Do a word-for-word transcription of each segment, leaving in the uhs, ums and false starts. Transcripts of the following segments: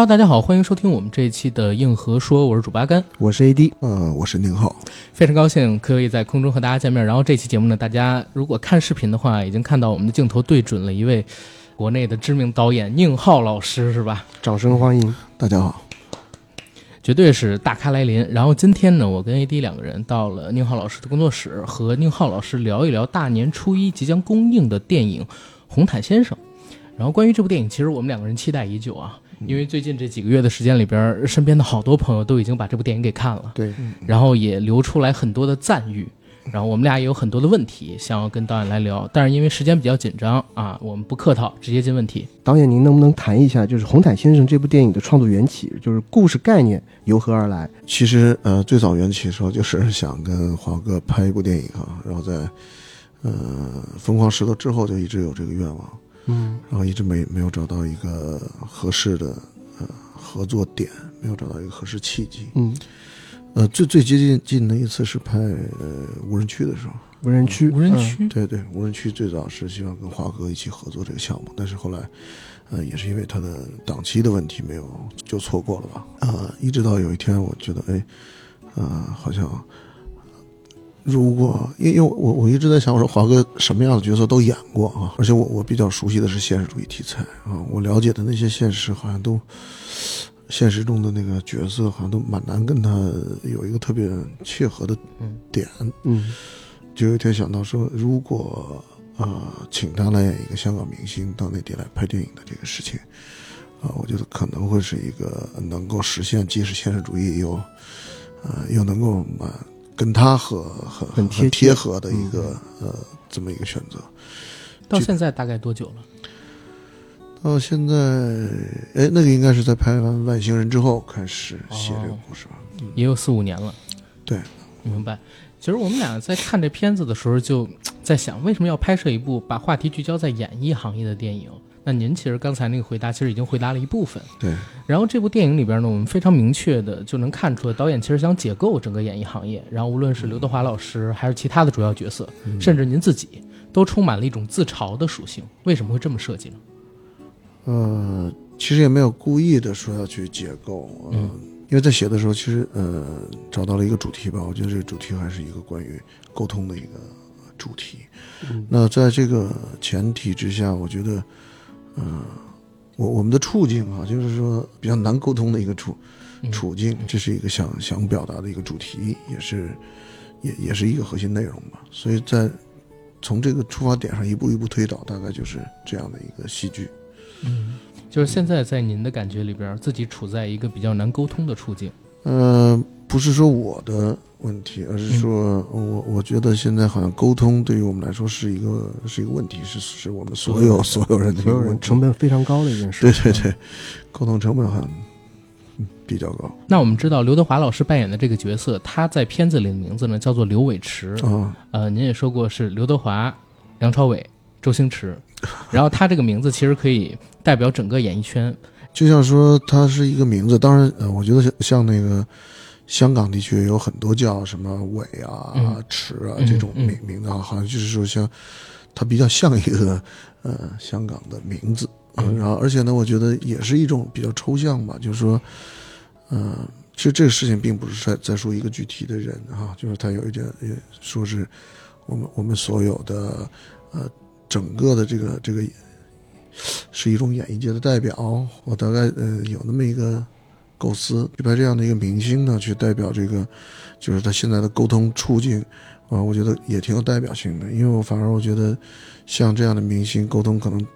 哈喽大家好，欢迎收听我们这一期的硬核说，我是主八甘，我是 A D， 呃，我是宁浩，非常高兴可以在空中和大家见面。然后这期节目呢，大家如果看视频的话，已经看到我们的镜头对准了一位国内的知名导演宁浩老师，是吧？掌声欢迎。大家好，绝对是大咖来临。然后今天呢，我跟 A D 两个人到了宁浩老师的工作室，和宁浩老师聊一聊大年初一即将公映的电影《红毯先生》。然后关于这部电影，其实我们两个人期待已久啊。因为最近这几个月的时间里边，身边的好多朋友都已经把这部电影给看了，对，然后也流出来很多的赞誉，然后我们俩也有很多的问题想要跟导演来聊，但是因为时间比较紧张啊，我们不客套，直接进问题。导演，您能不能谈一下，就是《红毯先生》这部电影的创作缘起，就是故事概念由何而来？其实，呃，最早缘起的时候就是想跟华哥拍一部电影啊，然后在，呃，《疯狂石头》之后就一直有这个愿望。嗯，然后一直没没有找到一个合适的呃合作点，没有找到一个合适契机。嗯，呃，最最接近近的一次是拍呃无人区的时候，无人区，无人区，嗯、对对，无人区最早是希望跟华哥一起合作这个项目，但是后来，呃，也是因为他的档期的问题，没有就错过了吧。呃，一直到有一天，我觉得哎，呃，好像。如果因为我我一直在想，我说华哥什么样的角色都演过啊，而且我我比较熟悉的是现实主义题材啊，我了解的那些现实好像都，现实中的那个角色好像都蛮难跟他有一个特别切合的点，嗯，就有一天想到说，如果啊、呃、请他来演一个香港明星到内地来拍电影的这个事情，啊、呃，我觉得可能会是一个能够实现既是现实主义又，呃，又能够满。跟他和很很 贴, 很贴合的一个、嗯、呃这么一个选择，到现在大概多久了？到现在，哎，那个应该是在拍完《外星人》之后开始写这个故事吧，哦嗯、也有四五年了。对，明白。其实我们俩在看这片子的时候，就在想，为什么要拍摄一部把话题聚焦在演艺行业的电影？那您其实刚才那个回答其实已经回答了一部分，对。然后这部电影里边呢，我们非常明确的就能看出来，导演其实想解构整个演艺行业，然后无论是刘德华老师还是其他的主要角色，嗯、甚至您自己，都充满了一种自嘲的属性。为什么会这么设计呢？呃，其实也没有故意的说要去解构，呃、嗯，因为在写的时候，其实呃找到了一个主题吧，我觉得这个主题还是一个关于沟通的一个主题。嗯、那在这个前提之下，我觉得。嗯，我我们的处境啊，就是说比较难沟通的一个处处境，这是一个想想表达的一个主题，也是也也是一个核心内容吧。所以在从这个出发点上一步一步推导，大概就是这样的一个戏剧。嗯，就是现在在您的感觉里边，自己处在一个比较难沟通的处境。呃，不是说我的问题，而是说我我觉得现在好像沟通对于我们来说是一个是一个问题，是是我们所有所有人的一个问题，成本非常高的一件事。对对对，沟通成本很比较高。那我们知道刘德华老师扮演的这个角色，他在片子里的名字呢叫做刘伟驰啊，哦、呃，您也说过是刘德华、梁朝伟、周星驰，然后他这个名字其实可以代表整个演艺圈。就像说它是一个名字，当然，呃，我觉得像那个香港地区有很多叫什么伟啊、嗯、池啊这种名名字啊，好像就是说像它比较像一个呃香港的名字，嗯、然后而且呢，我觉得也是一种比较抽象吧，就是说，嗯、呃，其实这个事情并不是在在说一个具体的人啊，就是它有一点也说是我们我们所有的呃整个的这个这个。是一种演艺界的代表，我大概呃有那么一个构思，去拍这样的一个明星呢，去代表这个，就是他现在的沟通处境啊、呃，我觉得也挺有代表性的。因为我反而我觉得，像这样的明星沟通可能，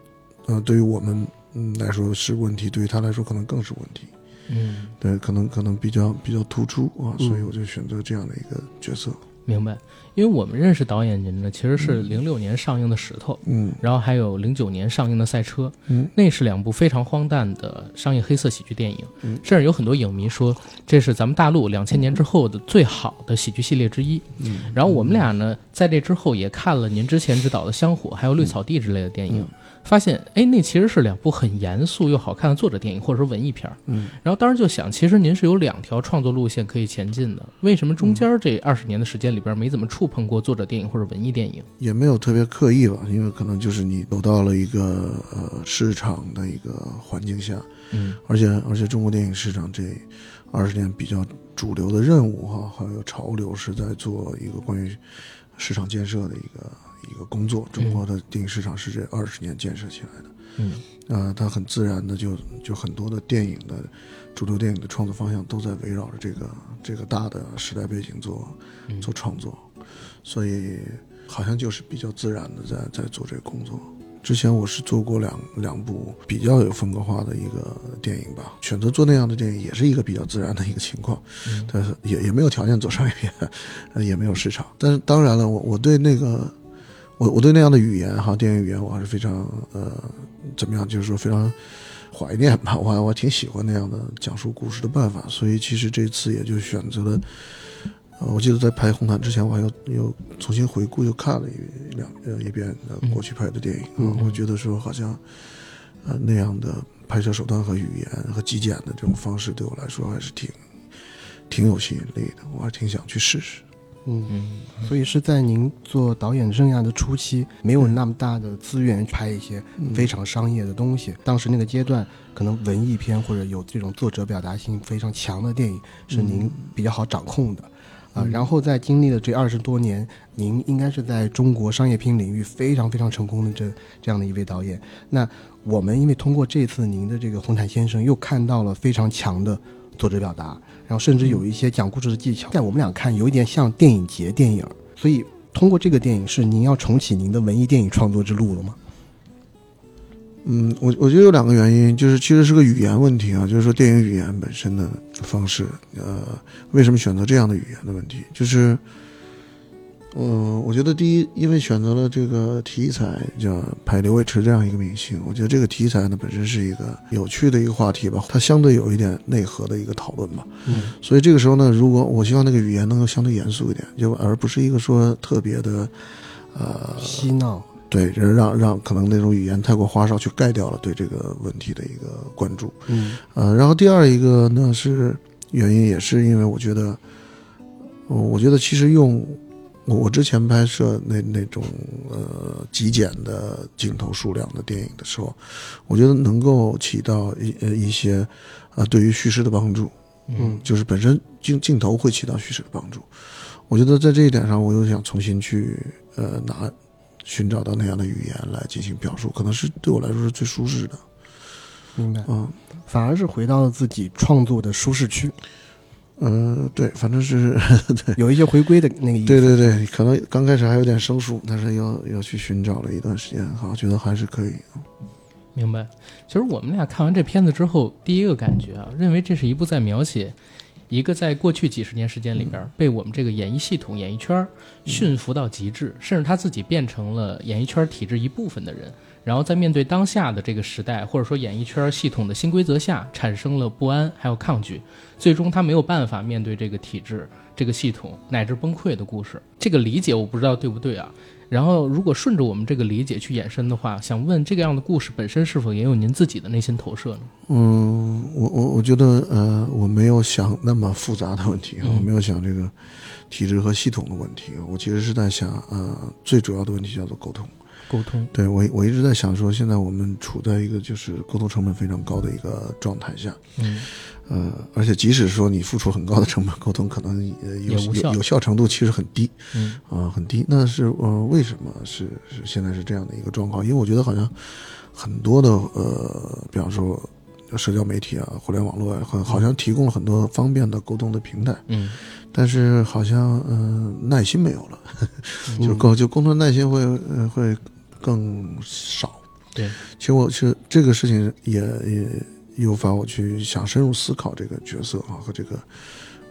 呃，对于我们嗯来说是问题，对于他来说可能更是问题。嗯，对，可能可能比较比较突出啊，所以我就选择这样的一个角色。嗯明白，因为我们认识导演您呢，其实是零六年上映的《石头》，嗯，然后还有零九年上映的《赛车》，嗯，那是两部非常荒诞的商业黑色喜剧电影，嗯，甚至有很多影迷说这是咱们大陆两千年之后的最好的喜剧系列之一。嗯，然后我们俩呢，在这之后也看了您之前执导的《香火》还有《绿草地》之类的电影，嗯、发现哎，那其实是两部很严肃又好看的作者电影，或者说文艺片。嗯，然后当时就想，其实您是有两条创作路线可以前进的，为什么中间这二十年的时间里边没怎么触碰过作者电影或者文艺电影？也没有特别刻意吧，因为可能就是你走到了一个呃市场的一个环境下，嗯，而且而且中国电影市场这二十年比较主流的任务哈，还有潮流是在做一个关于市场建设的一个。一个工作，中国的电影市场是这二十年建设起来的。嗯，呃，它很自然的就就很多的电影的主流电影的创作方向都在围绕着这个这个大的时代背景做做创作，所以好像就是比较自然的在在做这个工作。之前我是做过两两部比较有风格化的一个电影吧，选择做那样的电影也是一个比较自然的一个情况，嗯、但是也也没有条件做商业片，也没有市场。但是当然了，我我对那个。我我对那样的语言哈，电影语言我还是非常呃怎么样，就是说非常怀念吧，我还我还挺喜欢那样的讲述故事的办法，所以其实这次也就选择了，呃、我记得在拍《红毯》之前，我还又又重新回顾又看了一两呃一遍呃过去拍的电影，嗯嗯、我觉得说好像呃那样的拍摄手段和语言和极简的这种方式对我来说还是挺挺有吸引力的，我还挺想去试试。嗯，所以是在您做导演生涯的初期，没有那么大的资源拍一些非常商业的东西，嗯、当时那个阶段可能文艺片或者有这种作者表达性非常强的电影是您比较好掌控的，嗯、啊。然后在经历了这二十多年，您应该是在中国商业片领域非常非常成功的这这样的一位导演。那我们因为通过这次您的这个《红毯先生》又看到了非常强的作者表达，然后甚至有一些讲故事的技巧，在我们俩看有一点像电影节电影，所以通过这个电影是您要重启您的文艺电影创作之路了吗？嗯，我我觉得有两个原因，就是其实是个语言问题啊，就是说电影语言本身的方式，呃，为什么选择这样的语言的问题，就是，呃，我觉得第一，因为选择了这个题材，叫拍刘伟驰这样一个明星，我觉得这个题材呢本身是一个有趣的一个话题吧，它相对有一点内核的一个讨论吧，嗯，所以这个时候呢，如果我希望那个语言能够相对严肃一点，就而不是一个说特别的，呃，嬉闹，对，让让可能那种语言太过花哨去盖掉了对这个问题的一个关注，嗯，呃，然后第二一个呢是原因也是因为我觉得，呃、我觉得其实用。我我之前拍摄那那种呃极简的镜头数量的电影的时候，我觉得能够起到一呃一些啊、呃、对于叙事的帮助，嗯，就是本身镜镜头会起到叙事的帮助。我觉得在这一点上，我又想重新去呃拿寻找到那样的语言来进行表述，可能是对我来说是最舒适的。明白，嗯，反而是回到了自己创作的舒适区。嗯，对，反正是对有一些回归的那个意思。对对对，可能刚开始还有点生疏，但是要要去寻找了一段时间，好，觉得还是可以。明白。其实我们俩看完这片子之后，第一个感觉啊，认为这是一部在描写一个在过去几十年时间里边，嗯、被我们这个演艺系统、演艺圈驯服到极致，嗯、甚至他自己变成了演艺圈体制一部分的人。然后在面对当下的这个时代，或者说演艺圈系统的新规则下，产生了不安还有抗拒，最终他没有办法面对这个体制、这个系统乃至崩溃的故事。这个理解我不知道对不对啊？然后如果顺着我们这个理解去延伸的话，想问这个样的故事本身是否也有您自己的内心投射呢？嗯，我我我觉得呃，我没有想那么复杂的问题，嗯、我没有想这个体制和系统的问题，我其实是在想呃，最主要的问题叫做沟通。沟通，对，我我一直在想说，现在我们处在一个就是沟通成本非常高的一个状态下，嗯，呃，而且即使说你付出很高的成本，沟通可能有有有效程度其实很低，嗯啊、呃、很低。那是呃为什么是是现在是这样的一个状况？因为我觉得好像很多的呃，比方说社交媒体啊、互联网络啊，很好像提供了很多方便的沟通的平台，嗯，但是好像嗯、呃、耐心没有了，嗯、就沟就沟通耐心会、呃、会。更少，对，其实我是这个事情也也诱发我去想深入思考这个角色啊和这个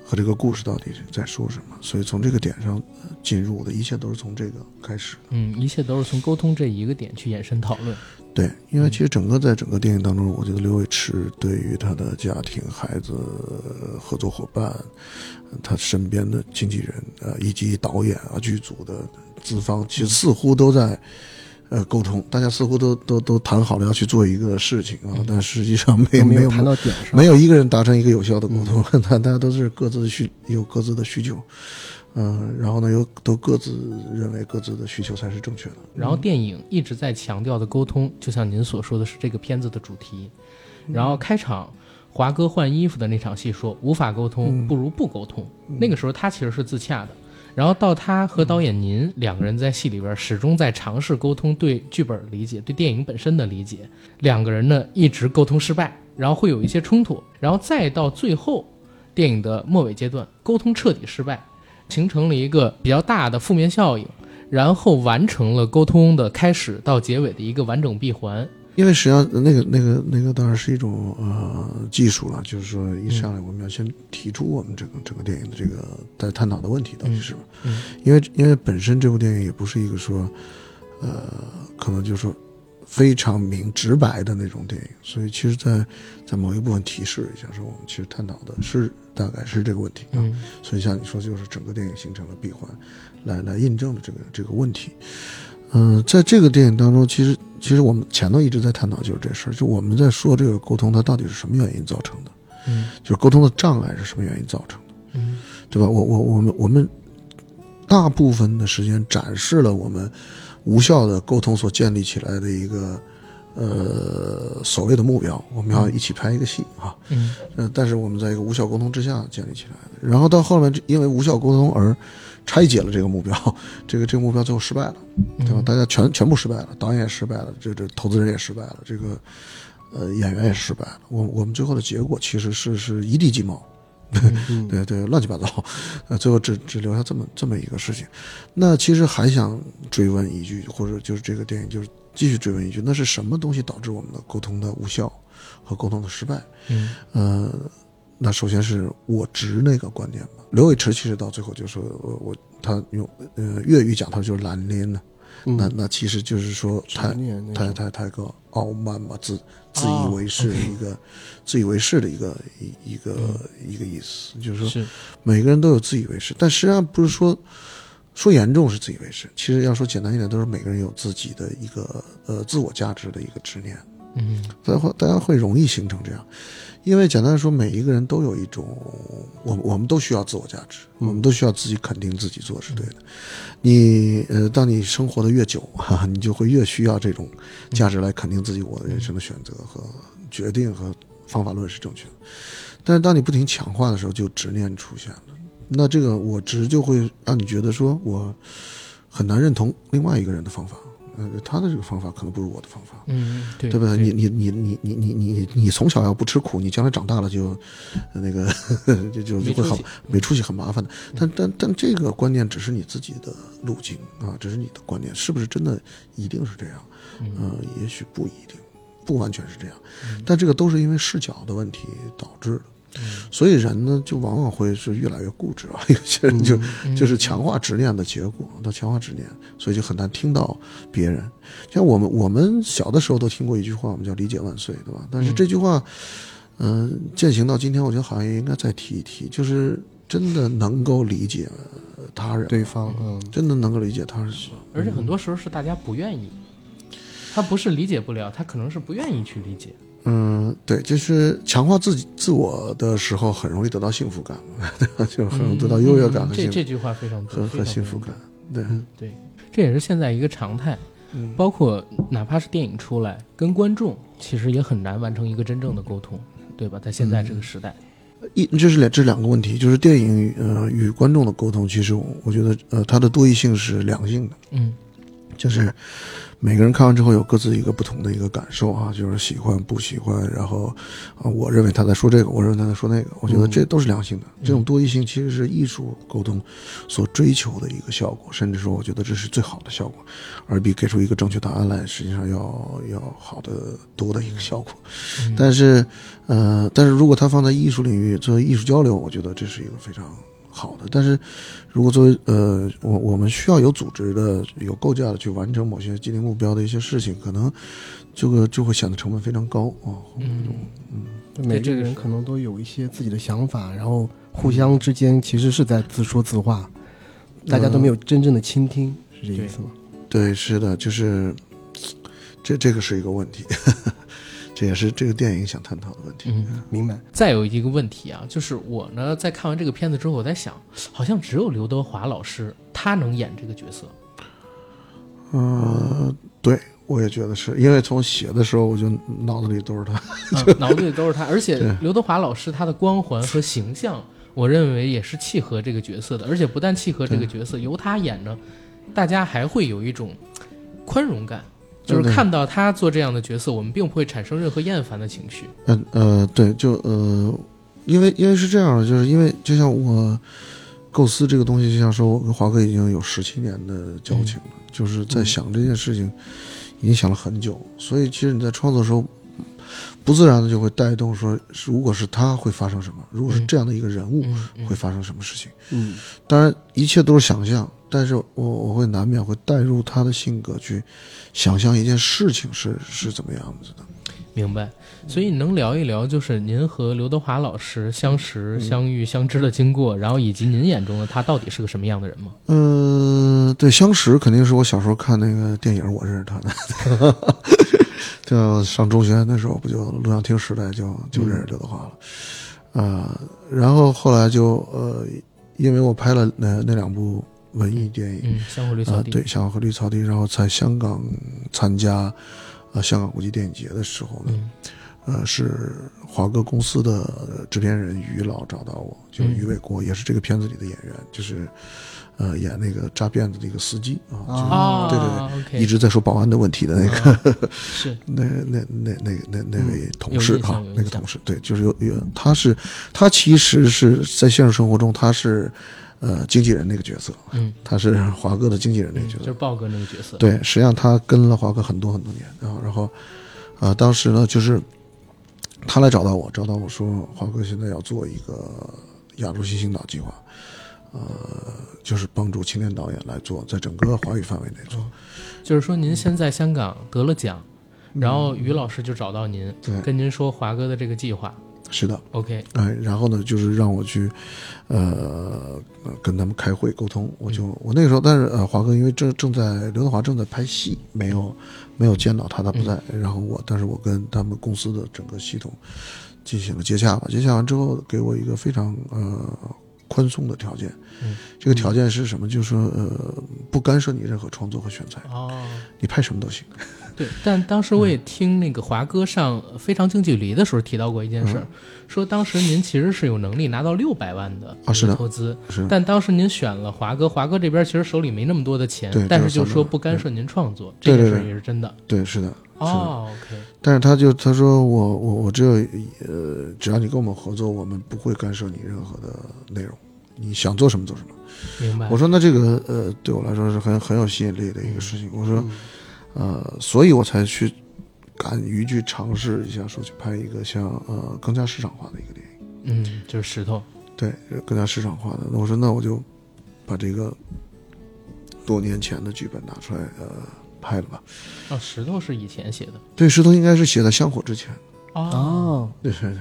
和这个故事到底在说什么，所以从这个点上进入的一切都是从这个开始的，嗯，一切都是从沟通这一个点去延伸讨论。对，因为其实整个在整个电影当中，我觉得刘伟驰对于他的家庭、孩子、合作伙伴、他身边的经纪人啊、呃，以及导演啊、剧组的资方，其实似乎都在。呃沟通，大家似乎都都都谈好了要去做一个事情啊，但实际上没有没有谈到点上，没有一个人达成一个有效的沟通，嗯、大家都是各自需有各自的需求。嗯，然后呢，又都各自认为各自的需求才是正确的。然后电影一直在强调的沟通，就像您所说的是这个片子的主题。然后开场华哥换衣服的那场戏说无法沟通，不如不沟通。嗯、那个时候他其实是自洽的。然后到他和导演您、嗯、两个人在戏里边始终在尝试沟通对剧本理解，对电影本身的理解。两个人呢一直沟通失败，然后会有一些冲突，然后再到最后电影的末尾阶段，沟通彻底失败。形成了一个比较大的负面效应，然后完成了沟通的开始到结尾的一个完整闭环。因为实际上那个那个那个当然是一种呃技术了，就是说一上来我们要先提出我们整个整个电影的这个在探讨的问题到底是什么。嗯嗯、因为因为本身这部电影也不是一个说呃可能就是说非常明直白的那种电影，所以其实在在某一部分提示一下说我们其实探讨的是大概是这个问题啊，嗯、所以像你说就是整个电影形成了闭环来来印证了这个这个问题。嗯、呃、在这个电影当中其实其实我们前头一直在探讨就是这事儿，就我们在说这个沟通它到底是什么原因造成的，嗯就是沟通的障碍是什么原因造成的，嗯对吧，我我我们我们大部分的时间展示了我们无效的沟通所建立起来的一个呃所谓的目标，我们要一起拍一个戏啊，嗯、呃，但是我们在一个无效沟通之下建立起来的，然后到后面因为无效沟通而拆解了这个目标，这个这个目标最后失败了，对吧？嗯、大家全全部失败了，导演也失败了，这这投资人也失败了，这个呃演员也失败了，我我们最后的结果其实是是一地鸡毛。对对对，乱七八糟，呃，最后只只留下这么这么一个事情。那其实还想追问一句，或者就是这个电影就是继续追问一句，那是什么东西导致我们的沟通的无效和沟通的失败？嗯，呃，那首先是我执那个观点吧。刘伟驰其实到最后就说，我我他用呃粤语讲，他就是懒练呢。嗯、那那其实就是说太太太太个傲慢嘛，自自以为是一个、哦 okay、自以为是的一个一一个、嗯、一个意思，就是说每个人都有自以为是，但实际上不是说说严重是自以为是，其实要说简单一点，都是每个人有自己的一个呃自我价值的一个执念，嗯，大家会大家会容易形成这样，因为简单说，每一个人都有一种，我我们都需要自我价值，嗯、我们都需要自己肯定自己做是对的。你呃，当你生活的越久哈、啊，你就会越需要这种价值来肯定自己我的人生的选择和决定和方法论是正确的。但是当你不停强化的时候，就执念出现了。那这个我执就会让你觉得说我很难认同另外一个人的方法。呃，他的这个方法可能不是我的方法，嗯，对，对吧？你你你你你你你你从小要不吃苦，你将来长大了就，那个就就就会好没出息，很麻烦的。但但但这个观念只是你自己的路径啊，只是你的观念，是不是真的一定是这样？呃，也许不一定，不完全是这样。但这个都是因为视角的问题导致的。所以人呢，就往往会是越来越固执啊。有些人就、嗯、就是强化执念的结果，他强化执念，所以就很难听到别人。像我们，我们小的时候都听过一句话，我们叫"理解万岁"，对吧？但是这句话，嗯、呃，践行到今天，我觉得好像也应该再提一提，就是真的能够理解他人，对方，嗯，真的能够理解他人。而且很多时候是大家不愿意，他不是理解不了，他可能是不愿意去理解。嗯，对，就是强化自己自我的时候，很容易得到幸福感，对吧？就很容易得到优越感和幸福、嗯嗯嗯。这这句话非常对，和幸福感，对对，这也是现在一个常态。嗯、包括哪怕是电影出来，跟观众其实也很难完成一个真正的沟通，对吧？在现在这个时代，一、嗯、这是两这两个问题，就是电影呃与观众的沟通，其实我觉得呃它的多义性是良性的，嗯。就是每个人看完之后有各自一个不同的一个感受啊，就是喜欢不喜欢，然后啊、呃，我认为他在说这个，我认为他在说那个，我觉得这都是良性的。嗯、这种多义性其实是艺术沟通所追求的一个效果，甚至说我觉得这是最好的效果，而比给出一个正确答案来，实际上要要好的多的一个效果。嗯、但是呃，但是如果它放在艺术领域作为艺术交流，我觉得这是一个非常。好的，但是如果作为呃，我我们需要有组织的、有构架的去完成某些既定目标的一些事情，可能这个就会显得成本非常高啊。哦、嗯嗯，每个人可能都有一些自己的想法，然后互相之间其实是在自说自话，嗯、大家都没有真正的倾听，是这意思吗？对，是的，就是这这个是一个问题，呵呵，这也是这个电影想探讨的问题。嗯，明白。再有一个问题啊，就是我呢在看完这个片子之后，我在想，好像只有刘德华老师他能演这个角色。呃，对，我也觉得是，因为从写的时候我就脑子里都是他，嗯、脑子里都是他，而且刘德华老师他的光环和形象，我认为也是契合这个角色的，而且不但契合这个角色，由他演呢，大家还会有一种宽容感。就是看到他做这样的角色，我们并不会产生任何厌烦的情绪。嗯 呃, 呃，对，就呃，因为因为是这样的，就是因为就像我构思这个东西，就像说我跟华哥已经有十七年的交情了，嗯、就是在想这件事情，已经想了很久。所以其实你在创作的时候，不自然的就会带动说，如果是他会发生什么，如果是这样的一个人物、嗯、会发生什么事情。嗯，当然一切都是想象。但是我我会难免会带入他的性格去想象一件事情是是怎么样子的。明白。所以能聊一聊就是您和刘德华老师相识、嗯、相遇相知的经过，然后以及您眼中的他到底是个什么样的人吗？呃对，相识肯定是我小时候看那个电影我认识他的。就上中学那时候不就录像厅时代就就认识刘德华了。嗯、呃然后后来就呃因为我拍了那那两部文艺电影，嗯，香河绿草地，呃、对，香河绿草地，然后在香港参加，呃，香港国际电影节的时候呢，嗯、呃，是华哥公司的制片人于老找到我，就是于伟国，也是这个片子里的演员，就是，呃，演那个扎辫子的一个司机啊，就是哦、对对对， okay, 一直在说保安的问题的那个，哦、是那那那那那那位同事哈、嗯啊，那个同事，对，就是有有，他是他其实是在现实生活中他是。呃，经纪人那个角色，嗯，他是华哥的经纪人那个角色，嗯、就是豹哥那个角色。对，实际上他跟了华哥很多很多年，然后，然后，呃，当时呢，就是他来找到我，找到我说，华哥现在要做一个亚洲新星导计划，呃，就是帮助青年导演来做，在整个华语范围内做。嗯、就是说，您现在香港得了奖，嗯、然后于老师就找到您，嗯、跟您说华哥的这个计划。是的 ，OK， 哎，然后呢，就是让我去，呃，跟他们开会沟通。我就我那个时候，但是呃，华哥因为正正在刘德华正在拍戏，没有没有见到他，他不在。然后我，但是我跟他们公司的整个系统进行了接洽吧。接洽完之后，给我一个非常呃宽松的条件。嗯，这个条件是什么？就是说呃，不干涉你任何创作和选材。哦，你拍什么都行。对，但当时我也听那个华哥上《非常近距离》的时候提到过一件事，嗯、说当时您其实是有能力拿到六百万的投资，啊、是的，但当时您选了华哥，华哥这边其实手里没那么多的钱，但是就说不干涉您创作，这件事也是真的。对，是的。哦 ，OK。但是他就他说我我我只有呃，只要你跟我们合作，我们不会干涉你任何的内容，你想做什么做什么。明白。我说那这个呃，对我来说是很很有吸引力的一个事情。嗯、我说。嗯呃，所以我才去敢于去尝试一下，说去拍一个像呃更加市场化的一个电影。嗯，就是石头。对，更加市场化的。那我说，那我就把这个多年前的剧本拿出来呃拍了吧。哦，石头是以前写的。对，石头应该是写在香火之前。哦，对对对，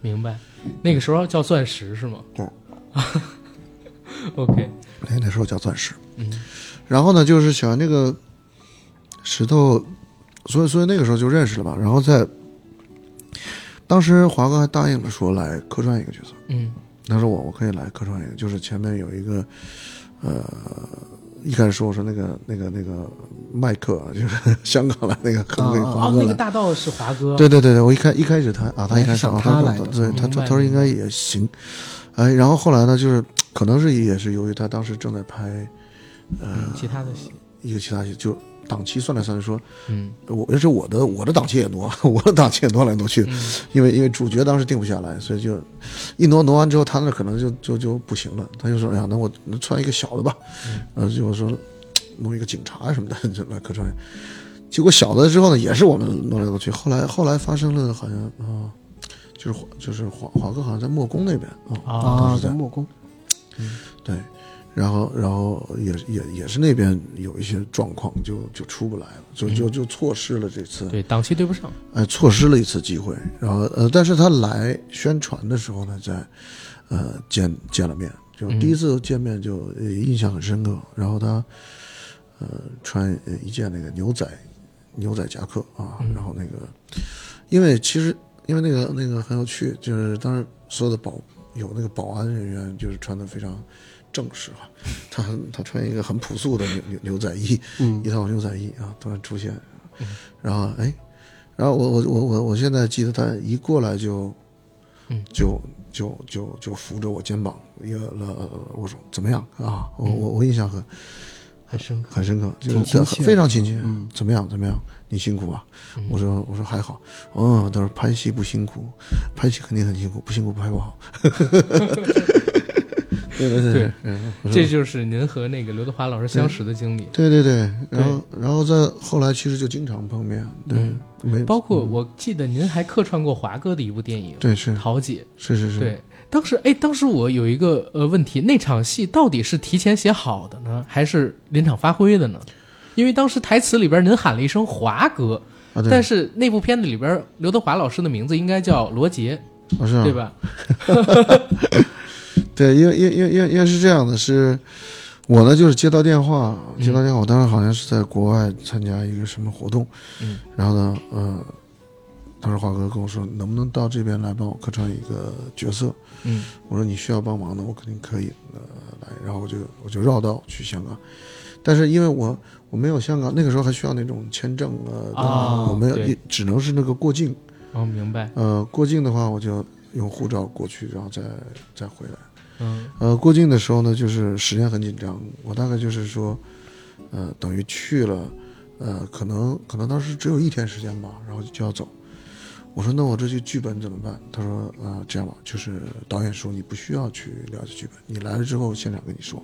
明白。那个时候叫钻石是吗？对。OK。那那时候叫钻石。嗯。然后呢，就是想那个。石头，所以所以那个时候就认识了吧。然后在当时华哥还答应了说来客串一个角色，嗯，他说我我可以来客串一个，就是前面有一个，呃，一开始说我说那个那个那个麦克就是香港来那个可能给华哥来，哦，那个大道是华哥，对对对对，我一开一开始他啊，他一开始啊，他来的，对，他他说应该也行，哎，然后后来呢，就是可能是也是由于他当时正在拍，呃，嗯、其他的戏，一个其他戏就。档期算来算去说，嗯，我而且我的我的档期也挪，我的档期也挪来挪去，嗯、因为因为主角当时定不下来，所以就一挪挪完之后，他那可能就就就不行了，他就说，哎呀，那我穿一个小的吧，呃、嗯，就说弄一个警察什么的就来客串，结果小的之后呢，也是我们挪来挪去，后来后来发生了好像啊、呃，就是就是华华哥好像在墨宫那边啊，啊，在墨宫，嗯，对。然后，然后也也也是那边有一些状况就，就就出不来了，就就就错失了这次，对，档期对不上，哎，错失了一次机会。然后，呃，但是他来宣传的时候呢，在，呃，见见了面，就第一次见面就、嗯、印象很深刻。然后他，呃，穿一件那个牛仔牛仔夹克啊，然后那个，因为其实因为那个那个很有趣，就是当时所有的保有那个保安人员就是穿的非常正式啊，他他穿一个很朴素的牛牛牛仔衣，嗯，一套牛仔衣啊，突然出现，然后哎，然后我我我我我现在记得他一过来就，嗯，就就就就扶着我肩膀，一个了，我说怎么样啊？我我我印象很。很深刻，很深刻，就是非常亲切。嗯，怎么样？怎么样？你辛苦吧？嗯、我说，我说还好。嗯，他说拍戏不辛苦，拍戏肯定很辛苦，不辛苦拍不好。对对对，嗯、这就是您和那个刘德华老师相识的经历。对对对，然后然后再后来其实就经常碰面。对，嗯、包括我记得您还客串过华哥的一部电影，对，是《桃姐》，是是是，对。当时，哎，当时我有一个呃问题，那场戏到底是提前写好的呢，还是临场发挥的呢？因为当时台词里边您喊了一声"华哥"，啊、但是那部片子里边刘德华老师的名字应该叫罗杰，啊、是、啊、对吧？对，因为因为因为因为因为是这样的是，是我呢就是接到电话，接到电话，我当时好像是在国外参加一个什么活动，嗯，然后呢，呃。当时华哥跟我说，能不能到这边来帮我客串一个角色？嗯，我说你需要帮忙的，我肯定可以，呃，来。然后我就我就绕道去香港，但是因为我我没有香港那个时候还需要那种签证呃、哦、我没有，只能是那个过境。哦，明白。呃，过境的话，我就用护照过去，然后再再回来。嗯。呃，过境的时候呢，就是时间很紧张，我大概就是说，呃，等于去了，呃，可能可能当时只有一天时间吧，然后就要走。我说那我这些剧本怎么办？他说啊、呃、这样吧，就是导演说你不需要去了解剧本，你来了之后现场跟你说。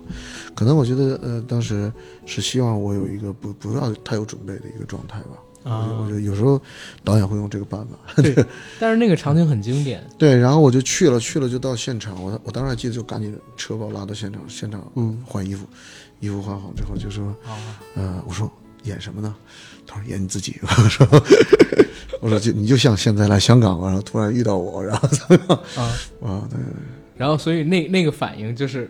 可能我觉得呃当时是希望我有一个不不要太有准备的一个状态吧。啊，我觉得有时候导演会用这个办法。对，但是那个场景很经典。对，然后我就去了，去了就到现场，我我当时还记得就赶紧车把我拉到现场，现场嗯换衣服，衣服换好之后就说，呃我说演什么呢？他说演你自己。我说我说就你就像现在来香港，然后突然遇到我，然后怎么样啊啊？对，然后所以那那个反应就是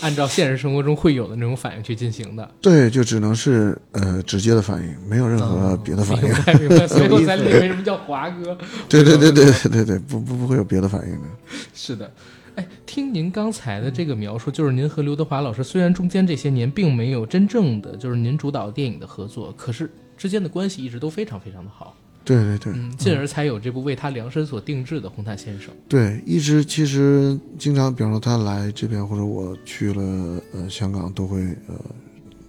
按照现实生活中会有的那种反应去进行的。对，就只能是呃直接的反应，没有任何别的反应。哦、明白明白。所以我才理解为什么叫华哥。对对对对对对对，不不不会有别的反应的。是的。哎，听您刚才的这个描述，就是您和刘德华老师虽然中间这些年并没有真正的就是您主导电影的合作，可是之间的关系一直都非常非常的好。对对对，嗯，进而才有这部为他量身所定制的《红毯先生》。对，一直其实经常，比方说他来这边或者我去了呃香港，都会呃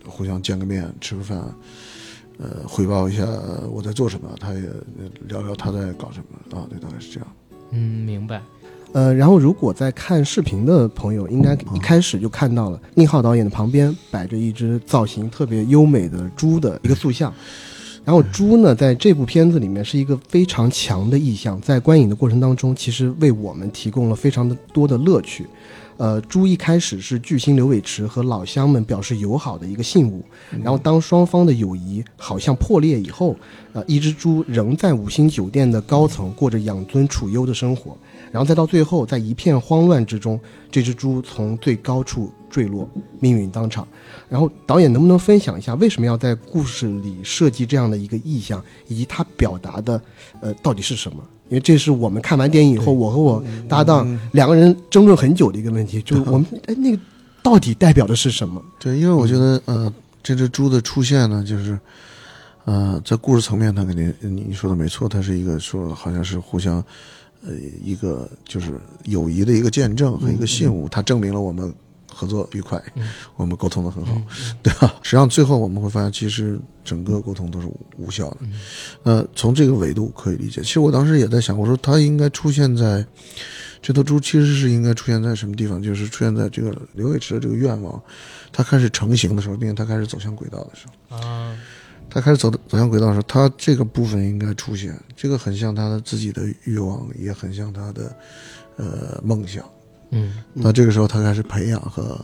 互相见个面，吃个饭。呃，汇报一下我在做什么，他也聊聊他在搞什么啊，对，大概是这样。嗯，明白。呃，然后如果在看视频的朋友，应该一开始就看到了宁浩导演的旁边摆着一只造型特别优美的猪的一个塑像。然后猪呢，在这部片子里面是一个非常强的意象，在观影的过程当中，其实为我们提供了非常的多的乐趣。呃，猪一开始是巨星刘伟驰和老乡们表示友好的一个信物，然后当双方的友谊好像破裂以后，呃，一只猪仍在五星酒店的高层过着养尊处优的生活，然后再到最后，在一片慌乱之中，这只猪从最高处坠落，命运当场。然后导演能不能分享一下，为什么要在故事里设计这样的一个意象，以及它表达的呃到底是什么？因为这是我们看完电影以后，我和我搭档、嗯、两个人争论很久的一个问题，就是我们哎那个到底代表的是什么？对，因为我觉得呃这只猪的出现呢，就是呃在故事层面，它肯定你说的没错，它是一个说好像是互相呃一个就是友谊的一个见证和一个信物，嗯嗯、它证明了我们合作愉快，嗯、我们沟通的很好，嗯嗯、对吧？实际上最后我们会发现，其实整个沟通都是无效的。那、嗯呃、从这个维度可以理解。其实我当时也在想，我说它应该出现在这头猪，其实是应该出现在什么地方？就是出现在这个刘伟驰的这个愿望，它开始成型的时候，并且它开始走向轨道的时候啊，它开始走走向轨道的时候，它这个部分应该出现。这个很像他的自己的欲望，也很像他的呃梦想。嗯，那这个时候他开始培养和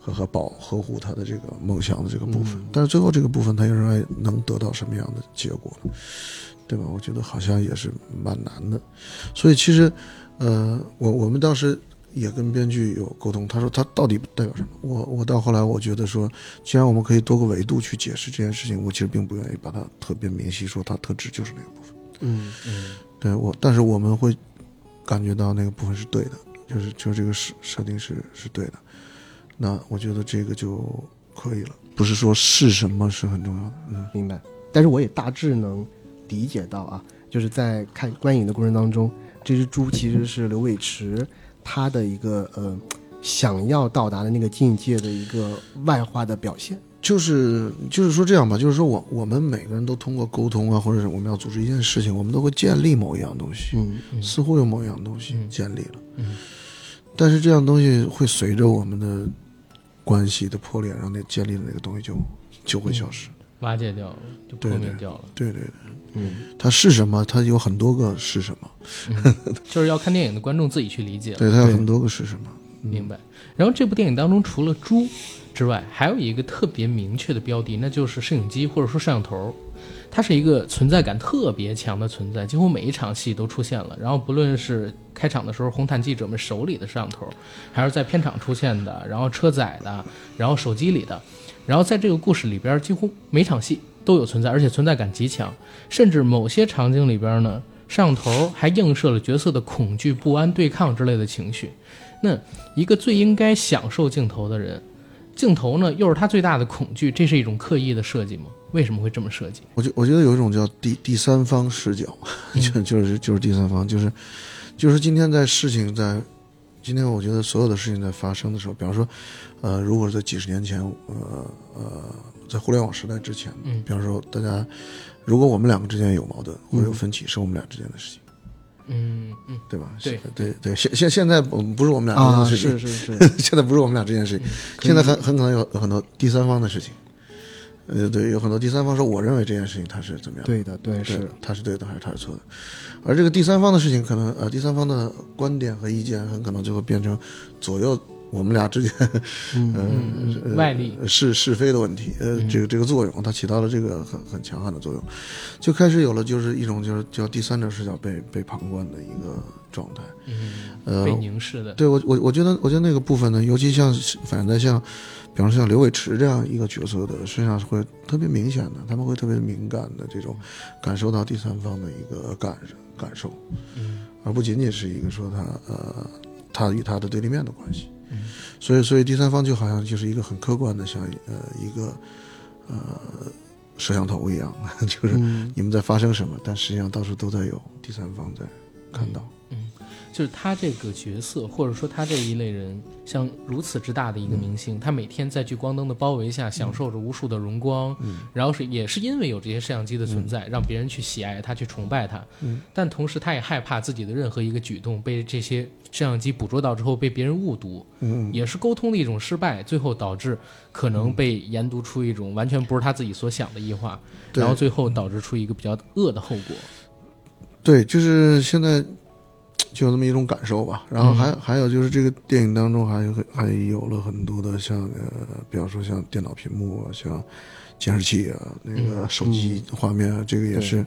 和和保呵护他的这个梦想的这个部分，嗯、但是最后这个部分他又认为能得到什么样的结果呢？对吧？我觉得好像也是蛮难的，所以其实，呃，我我们当时也跟编剧有沟通，他说他到底代表什么。我我到后来我觉得说，既然我们可以多个维度去解释这件事情，我其实并不愿意把它特别明晰说它特指就是那个部分。嗯嗯，对我，但是我们会感觉到那个部分是对的，就是就这个设定是是对的，那我觉得这个就可以了，不是说是什么是很重要的。嗯，明白。但是我也大致能理解到啊，就是在看观影的过程当中，这只猪其实是刘伟驰他的一个呃想要到达的那个境界的一个外化的表现。就是就是说这样吧，就是说我我们每个人都通过沟通啊，或者是我们要组织一件事情，我们都会建立某一样东西，嗯嗯、似乎有某一样东西建立了，嗯嗯、但是这样东西会随着我们的关系的破裂，然后那建立的那个东西就就会消失，瓦解掉了，就破灭掉了。对对对，嗯，它是什么？它有很多个是什么？嗯、就是要看电影的观众自己去理解了。对，它有很多个是什么？嗯、明白。然后这部电影当中，除了猪之外，还有一个特别明确的标的，那就是摄影机或者说摄像头，它是一个存在感特别强的存在，几乎每一场戏都出现了。然后不论是开场的时候红毯记者们手里的摄像头，还是在片场出现的，然后车载的，然后手机里的，然后在这个故事里边几乎每场戏都有存在，而且存在感极强。甚至某些场景里边呢，摄像头还映射了角色的恐惧、不安、对抗之类的情绪。那一个最应该享受镜头的人，镜头呢又是他最大的恐惧，这是一种刻意的设计吗？为什么会这么设计？我觉我觉得有一种叫第第三方视角，嗯、就就是就是第三方，就是就是今天在事情在今天我觉得所有的事情在发生的时候，比方说，呃，如果是在几十年前，呃呃，在互联网时代之前，嗯，比方说大家如果我们两个之间有矛盾或者有分歧，嗯、是我们俩之间的事情。嗯嗯，对吧？对对对，现现现在我们不是我们俩啊，是是是，现在不是我们俩这件事情，现在很很可能有很多第三方的事情，呃，对，有很多第三方说，我认为这件事情它是怎么样？对的，对是，它是对的还是它是错的？而这个第三方的事情，可能呃，第三方的观点和意见，很可能就会变成左右我们俩之间，嗯嗯呃、外力是是非的问题，呃，这个这个作用，它起到了这个很很强悍的作用，就开始有了就是一种就是叫第三者视角被被旁观的一个状态，嗯，呃，被凝视的。对我我我觉得我觉得那个部分呢，尤其像反正在像，比方说像刘伟驰这样一个角色的身上是会特别明显的，他们会特别敏感的这种感受到第三方的一个感感受，嗯，而不仅仅是一个说他呃他与他的对立面的关系。嗯、所以，所以第三方就好像就是一个很客观的，像呃一个呃摄像头一样，就是你们在发生什么，嗯、但实际上到处都在有第三方在看到。嗯，嗯就是他这个角色，或者说他这一类人，像如此之大的一个明星，嗯、他每天在聚光灯的包围下，享受着无数的荣光，嗯、然后是也是因为有这些摄像机的存在，嗯、让别人去喜爱他，去崇拜他。嗯，但同时他也害怕自己的任何一个举动被这些摄像机捕捉到之后被别人误读，嗯，也是沟通的一种失败，最后导致可能被研读出一种完全不是他自己所想的异化，然后最后导致出一个比较恶的后果。对，就是现在就有这么一种感受吧。然后还、嗯、还有就是这个电影当中还有还有了很多的像呃，比方说像电脑屏幕啊，像监视器啊，那个手机画面啊，嗯、这个也是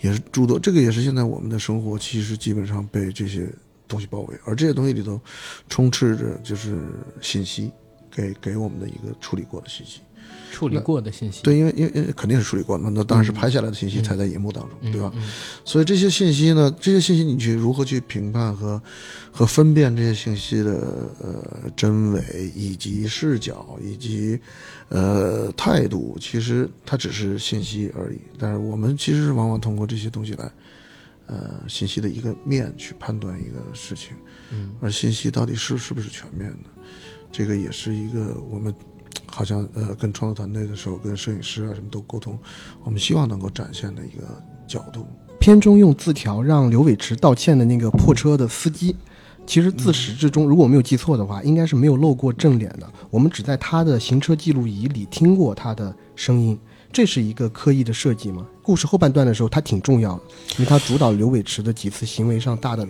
也是诸多，这个也是现在我们的生活其实基本上被这些东西包围，而这些东西里头充斥着就是信息，给给我们的一个处理过的信息，处理过的信息，对，因为因为肯定是处理过的，那当然是拍下来的信息才在荧幕当中，嗯、对吧？嗯嗯、所以这些信息呢，这些信息你去如何去评判和和分辨这些信息的呃真伪，以及视角，以及呃态度，其实它只是信息而已，但是我们其实是往往通过这些东西来。呃，信息的一个面去判断一个事情，嗯，而信息到底是是不是全面的，这个也是一个我们好像呃跟创作团队的时候，跟摄影师啊什么都沟通，我们希望能够展现的一个角度。片中用字条让刘伟驰道歉的那个破车的司机，其实自始至终，嗯、如果我没有记错的话，应该是没有露过正脸的，我们只在他的行车记录仪里听过他的声音。这是一个刻意的设计吗？故事后半段的时候，它挺重要的，因为它主导刘伟驰的几次行为上大的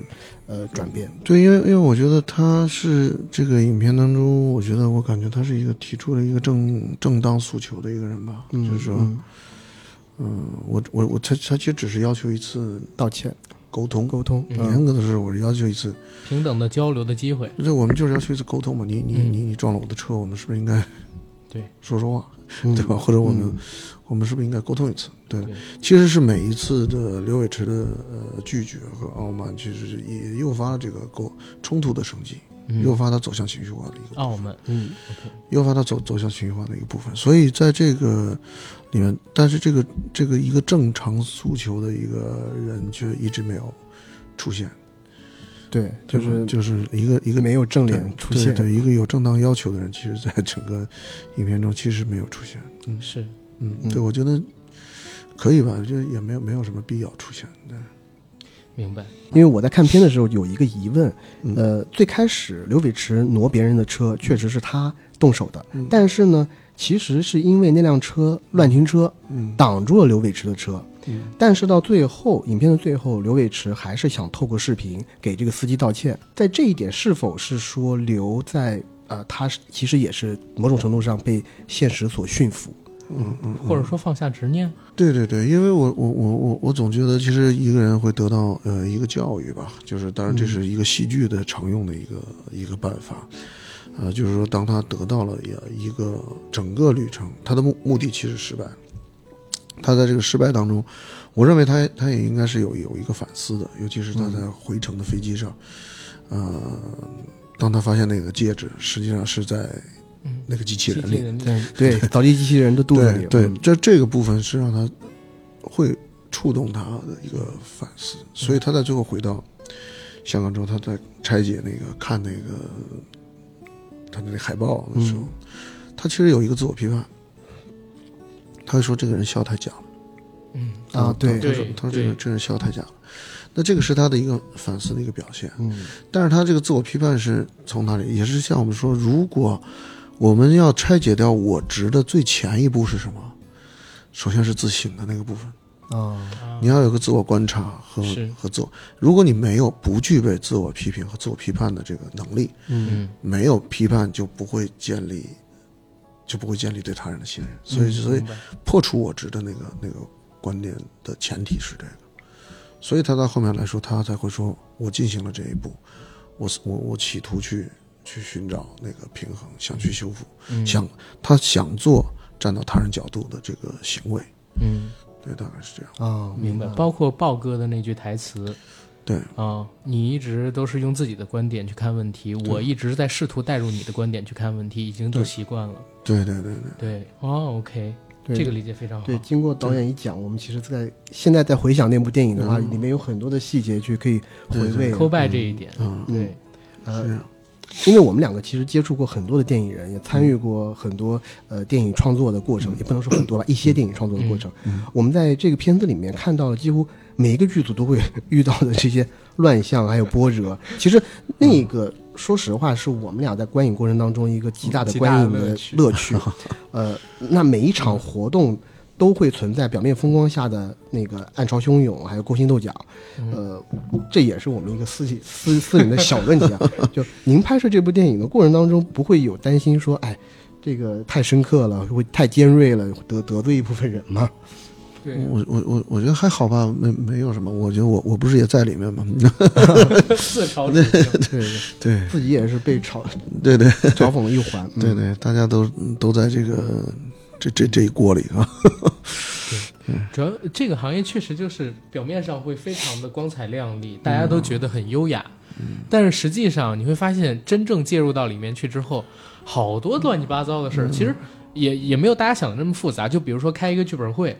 呃转变。对，因为因为我觉得他是这个影片当中，我觉得我感觉他是一个提出了一个正正当诉求的一个人吧，嗯、就是说，嗯，嗯我我我他他其实只是要求一次道歉，沟通沟通，严格的是我要求一次平等的交流的机会。这我们就是要求一次沟通嘛，你你你你撞了我的车，我们是不是应该对说说话，嗯、对吧？或者我们、嗯、我们是不是应该沟通一次？对，对其实是每一次的刘伟驰的呃拒绝和傲慢，其实也诱发了这个沟冲突的升级。诱发它走向情绪化的一个澳门，嗯，诱发它走走向情绪化的一个部分。所以在这个里面，但是这个这个一个正常诉求的一个人却一直没有出现。对，就是就是一个一个没有正脸出现，对一个有正当要求的人，其实在整个影片中其实没有出现。嗯，是，嗯，对，我觉得可以吧，就也没有没有什么必要出现。对。明白，因为我在看片的时候有一个疑问，嗯、呃，最开始刘伟驰挪别人的车，确实是他动手的，嗯、但是呢，其实是因为那辆车乱停车，嗯、挡住了刘伟驰的车，嗯、但是到最后，影片的最后，刘伟驰还是想透过视频给这个司机道歉，在这一点是否是说刘在呃，他其实也是某种程度上被现实所驯服。嗯嗯，或者说放下执念。对对对，因为我我我我我总觉得，其实一个人会得到呃一个教育吧，就是当然这是一个戏剧的常用的一个、嗯、一个办法，呃，就是说当他得到了一个整个旅程，他的目目的其实失败，他在这个失败当中，我认为他他也应该是有有一个反思的，尤其是他在回程的飞机上，嗯、呃，当他发现那个戒指实际上是在。那个机器人里，对早期机器人的肚子里，对，对这这个部分是让他会触动他的一个反思，所以他在最后回到香港之后，他在拆解那个看那个他那个海报的时候，嗯、他其实有一个自我批判，他会说这个人笑太假了，嗯啊对，他说他说这个这人笑太假了，那这个是他的一个反思的一个表现，嗯，但是他这个自我批判是从哪里？也是像我们说，如果我们要拆解掉我执的最前一步是什么？首先是自省的那个部分啊，哦、你要有个自我观察和和自我。如果你没有不具备自我批评和自我批判的这个能力，嗯，没有批判就不会建立，就不会建立对他人的信任。所以，嗯、所以破除我执的那个那个观点的前提是这个。所以他到后面来说，他才会说我进行了这一步，我我我企图去。去寻找那个平衡，想去修复，嗯、想他想做站到他人角度的这个行为，嗯，对，大概是这样。哦，明白。包括豹哥的那句台词，对啊、哦，你一直都是用自己的观点去看问题，我一直在试图带入你的观点去看问题，已经都习惯了。对对对对对，哦 ，OK。这个理解非常好。对，经过导演一讲，我们其实在现在在回想那部电影的话，嗯、里面有很多的细节去可以回味、抠拜这一点。嗯，嗯对，呃。是因为我们两个其实接触过很多的电影人，也参与过很多呃电影创作的过程，也不能说很多吧，一些电影创作的过程。嗯嗯、我们在这个片子里面看到了几乎每一个剧组都会遇到的这些乱象还有波折。其实那个、嗯、说实话是我们俩在观影过程当中一个极大的观影的乐趣。呃，那每一场活动都会存在表面风光下的那个暗潮汹涌，还有勾心斗角，呃，这也是我们一个私私私人的小问题啊。就您拍摄这部电影的过程当中，不会有担心说，哎，这个太深刻了，会太尖锐了，得得罪一部分人吗？对，我我我我觉得还好吧，没没有什么。我觉得我我不是也在里面吗？自嘲对对对，自己也是被嘲对对嘲讽的一环，对对，大家都都在这个。这这这一锅里啊，对，主要这个行业确实就是表面上会非常的光彩亮丽，大家都觉得很优雅，嗯、但是实际上你会发现，真正介入到里面去之后，好多乱七八糟的事儿，嗯、其实也也没有大家想的那么复杂。就比如说开一个剧本会，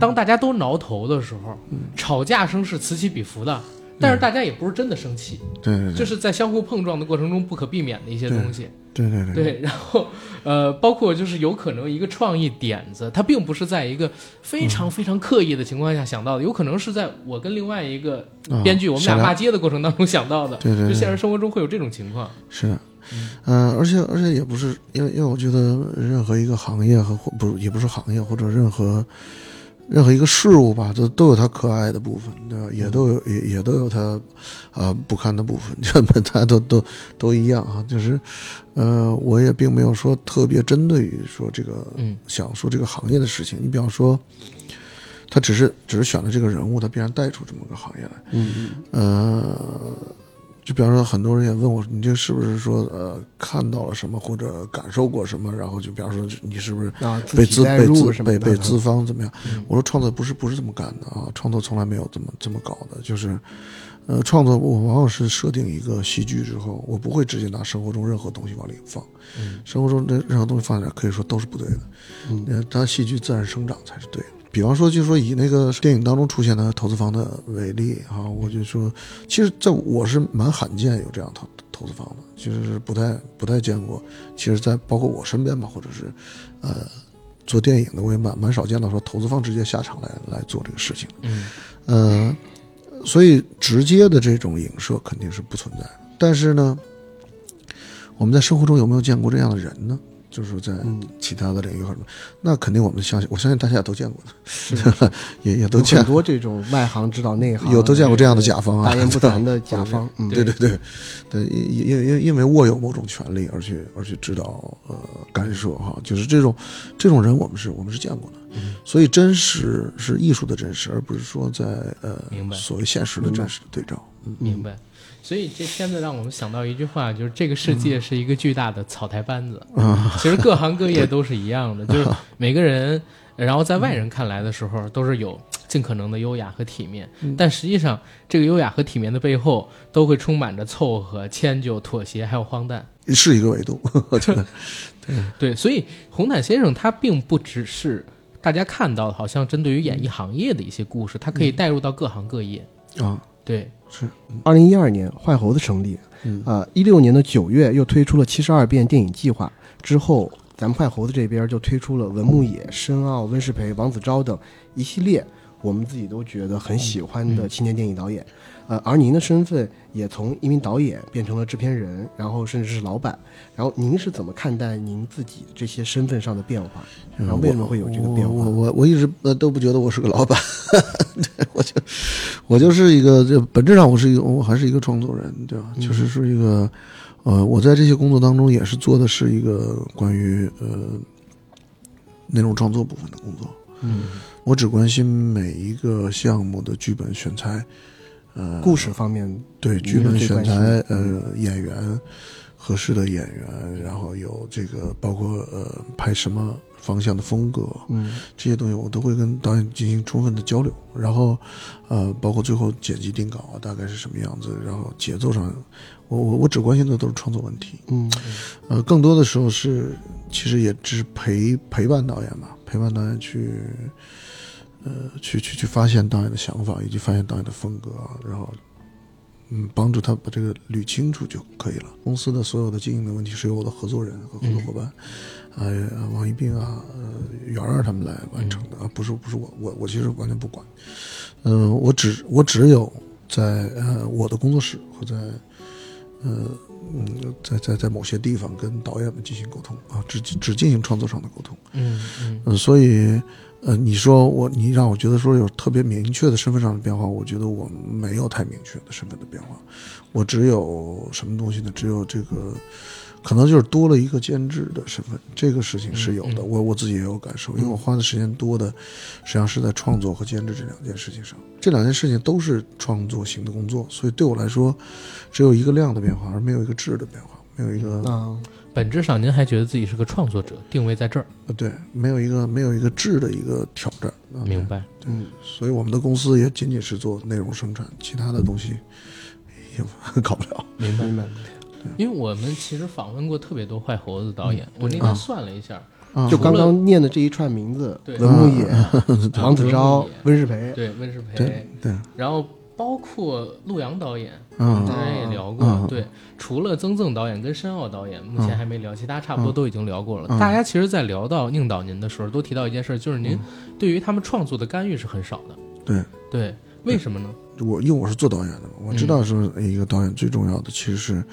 当大家都挠头的时候，嗯、吵架声是此起彼伏的，但是大家也不是真的生气，对，对对对就是在相互碰撞的过程中不可避免的一些东西。对对对，对，然后呃，包括就是有可能一个创意点子，它并不是在一个非常非常刻意的情况下想到的，嗯、有可能是在我跟另外一个编剧、哦、我们俩骂街的过程当中想到的。对对对，就现实生活中会有这种情况。是，嗯、呃，而且而且也不是，因为因为我觉得任何一个行业和不也不是行业或者任何任何一个事物吧，都都有它可爱的部分，对吧？也都有也也都有它啊、呃、不堪的部分，这么它都都都一样啊，就是。呃，我也并没有说特别针对于说这个，嗯，想说这个行业的事情。你比方说，他只是只是选了这个人物，他必然带出这么个行业来。嗯嗯，呃，就比方说很多人也问我，你这是不是说呃看到了什么或者感受过什么？然后就比方说你是不是被资、啊、被资被被资方怎么样？嗯、我说创作不是不是这么干的啊，创作从来没有这么这么搞的，就是。呃，创作我往往是设定一个戏剧之后，我不会直接拿生活中任何东西往里放，嗯、生活中的任何东西放在那可以说都是不对的，嗯、呃，它戏剧自然生长才是对的。比方说，就说以那个电影当中出现的投资方的为例啊，我就说，其实在我是蛮罕见有这样投投资方的，其实是不太不太见过。其实，在包括我身边吧，或者是呃做电影的，我也蛮蛮少见到说投资方直接下场来来做这个事情的，嗯，呃。所以直接的这种影射肯定是不存在的，但是呢，我们在生活中有没有见过这样的人呢？就是在其他的领域，嗯、那肯定我们相信，我相信大家都见过的，是也也都见过很多这种外行知道内行，有都见过这样的甲方啊，大言不惭的甲方，嗯，对对对，对，因因因因为握有某种权利而去而去指导呃干涉哈，就是这种这种人我们是我们是见过的。嗯、所以真实是艺术的真实，而不是说在呃所谓现实的真实的对照。嗯、明白。所以这片子让我们想到一句话，就是这个世界是一个巨大的草台班子。嗯、其实各行各业都是一样的，嗯、就是每个人，然后在外人看来的时候，都是有尽可能的优雅和体面，嗯、但实际上这个优雅和体面的背后，都会充满着凑合、迁就、妥协，还有荒诞。是一个维度。对，对，所以红毯先生他并不只是。大家看到好像针对于演艺行业的一些故事，它可以带入到各行各业啊。嗯、对，是。二零一二年坏猴子成立，嗯啊，一六年的九月又推出了七十二变电影计划，之后咱们坏猴子这边就推出了文牧野、申奥、温世培、王子昭等一系列我们自己都觉得很喜欢的青年电影导演。嗯嗯、呃，而您的身份也从一名导演变成了制片人，然后甚至是老板。然后您是怎么看待您自己这些身份上的变化？然后为什么会有这个变化？我我 我, 我一直呃都不觉得我是个老板，对我就我就是一个，就本质上我是一个，我还是一个创作人，对吧？嗯、就是是一个呃，我在这些工作当中也是做的是一个关于呃内容创作部分的工作。嗯，我只关心每一个项目的剧本选材，呃，故事方面对剧本选材，呃，演员合适的演员，然后有这个包括呃拍什么方向的风格，嗯，这些东西我都会跟导演进行充分的交流，然后呃包括最后剪辑定稿啊，大概是什么样子，然后节奏上，我我我只关心的都是创作问题，嗯，呃，更多的时候是其实也只是陪陪伴导演吧。陪伴导演去，呃，去去去发现导演的想法，以及发现导演的风格，然后，嗯，帮助他把这个捋清楚就可以了。公司的所有的经营的问题是由我的合作人和合作伙伴，嗯、呃，王一斌啊，呃，袁二他们来完成的，嗯、不是不是我我我其实完全不管，嗯、呃，我只我只有在呃我的工作室或在，呃。嗯，在在在某些地方跟导演们进行沟通啊，只只进行创作上的沟通。嗯嗯、呃，所以呃，你说我你让我觉得说有特别明确的身份上的变化，我觉得我没有太明确的身份的变化，我只有什么东西呢？只有这个，可能就是多了一个监制的身份，这个事情是有的，嗯嗯、我我自己也有感受，因为我花的时间多的，实际上是在创作和监制这两件事情上，这两件事情都是创作型的工作，所以对我来说，只有一个量的变化，而没有一个质的变化，没有一个。嗯，本质上您还觉得自己是个创作者，定位在这儿。对，没有一个没有一个质的一个挑战。明白。嗯，所以我们的公司也仅仅是做内容生产，其他的东西也搞不了。明白。明白。因为我们其实访问过特别多坏猴子导演，嗯、我那天算了一下，啊、就刚刚念的这一串名字，文牧野、王子昭、温世培，对温世培，对，对然后包括陆阳导演，嗯，大家也聊过，嗯、对，除了曾曾导演跟申奥导演，目前还没聊，其他差不多都已经聊过了。嗯、大家其实，在聊到宁导您的时候，都提到一件事，就是您对于他们创作的干预是很少的，对对，为什么呢？我因为我是做导演的，我知道说一个导演最重要的其实是，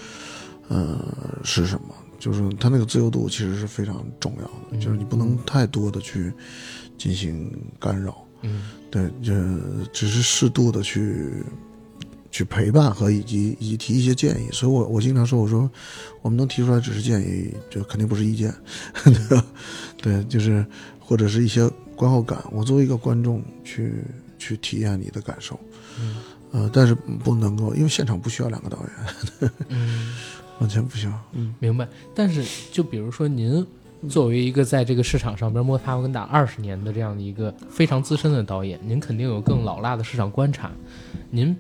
呃，是什么？就是他那个自由度其实是非常重要的，嗯、就是你不能太多的去进行干扰，嗯，对，这只是适度的去去陪伴和以及以及提一些建议。所以我我经常说，我说我们能提出来只是建议，就肯定不是意见，对吧？对，就是或者是一些观后感，我作为一个观众去去体验你的感受，嗯，呃，但是不能够，因为现场不需要两个导演，嗯，完全不需要，嗯，明白。但是就比如说您作为一个在这个市场上边摸爬滚打二十年的这样的一个非常资深的导演，您肯定有更老辣的市场观察，您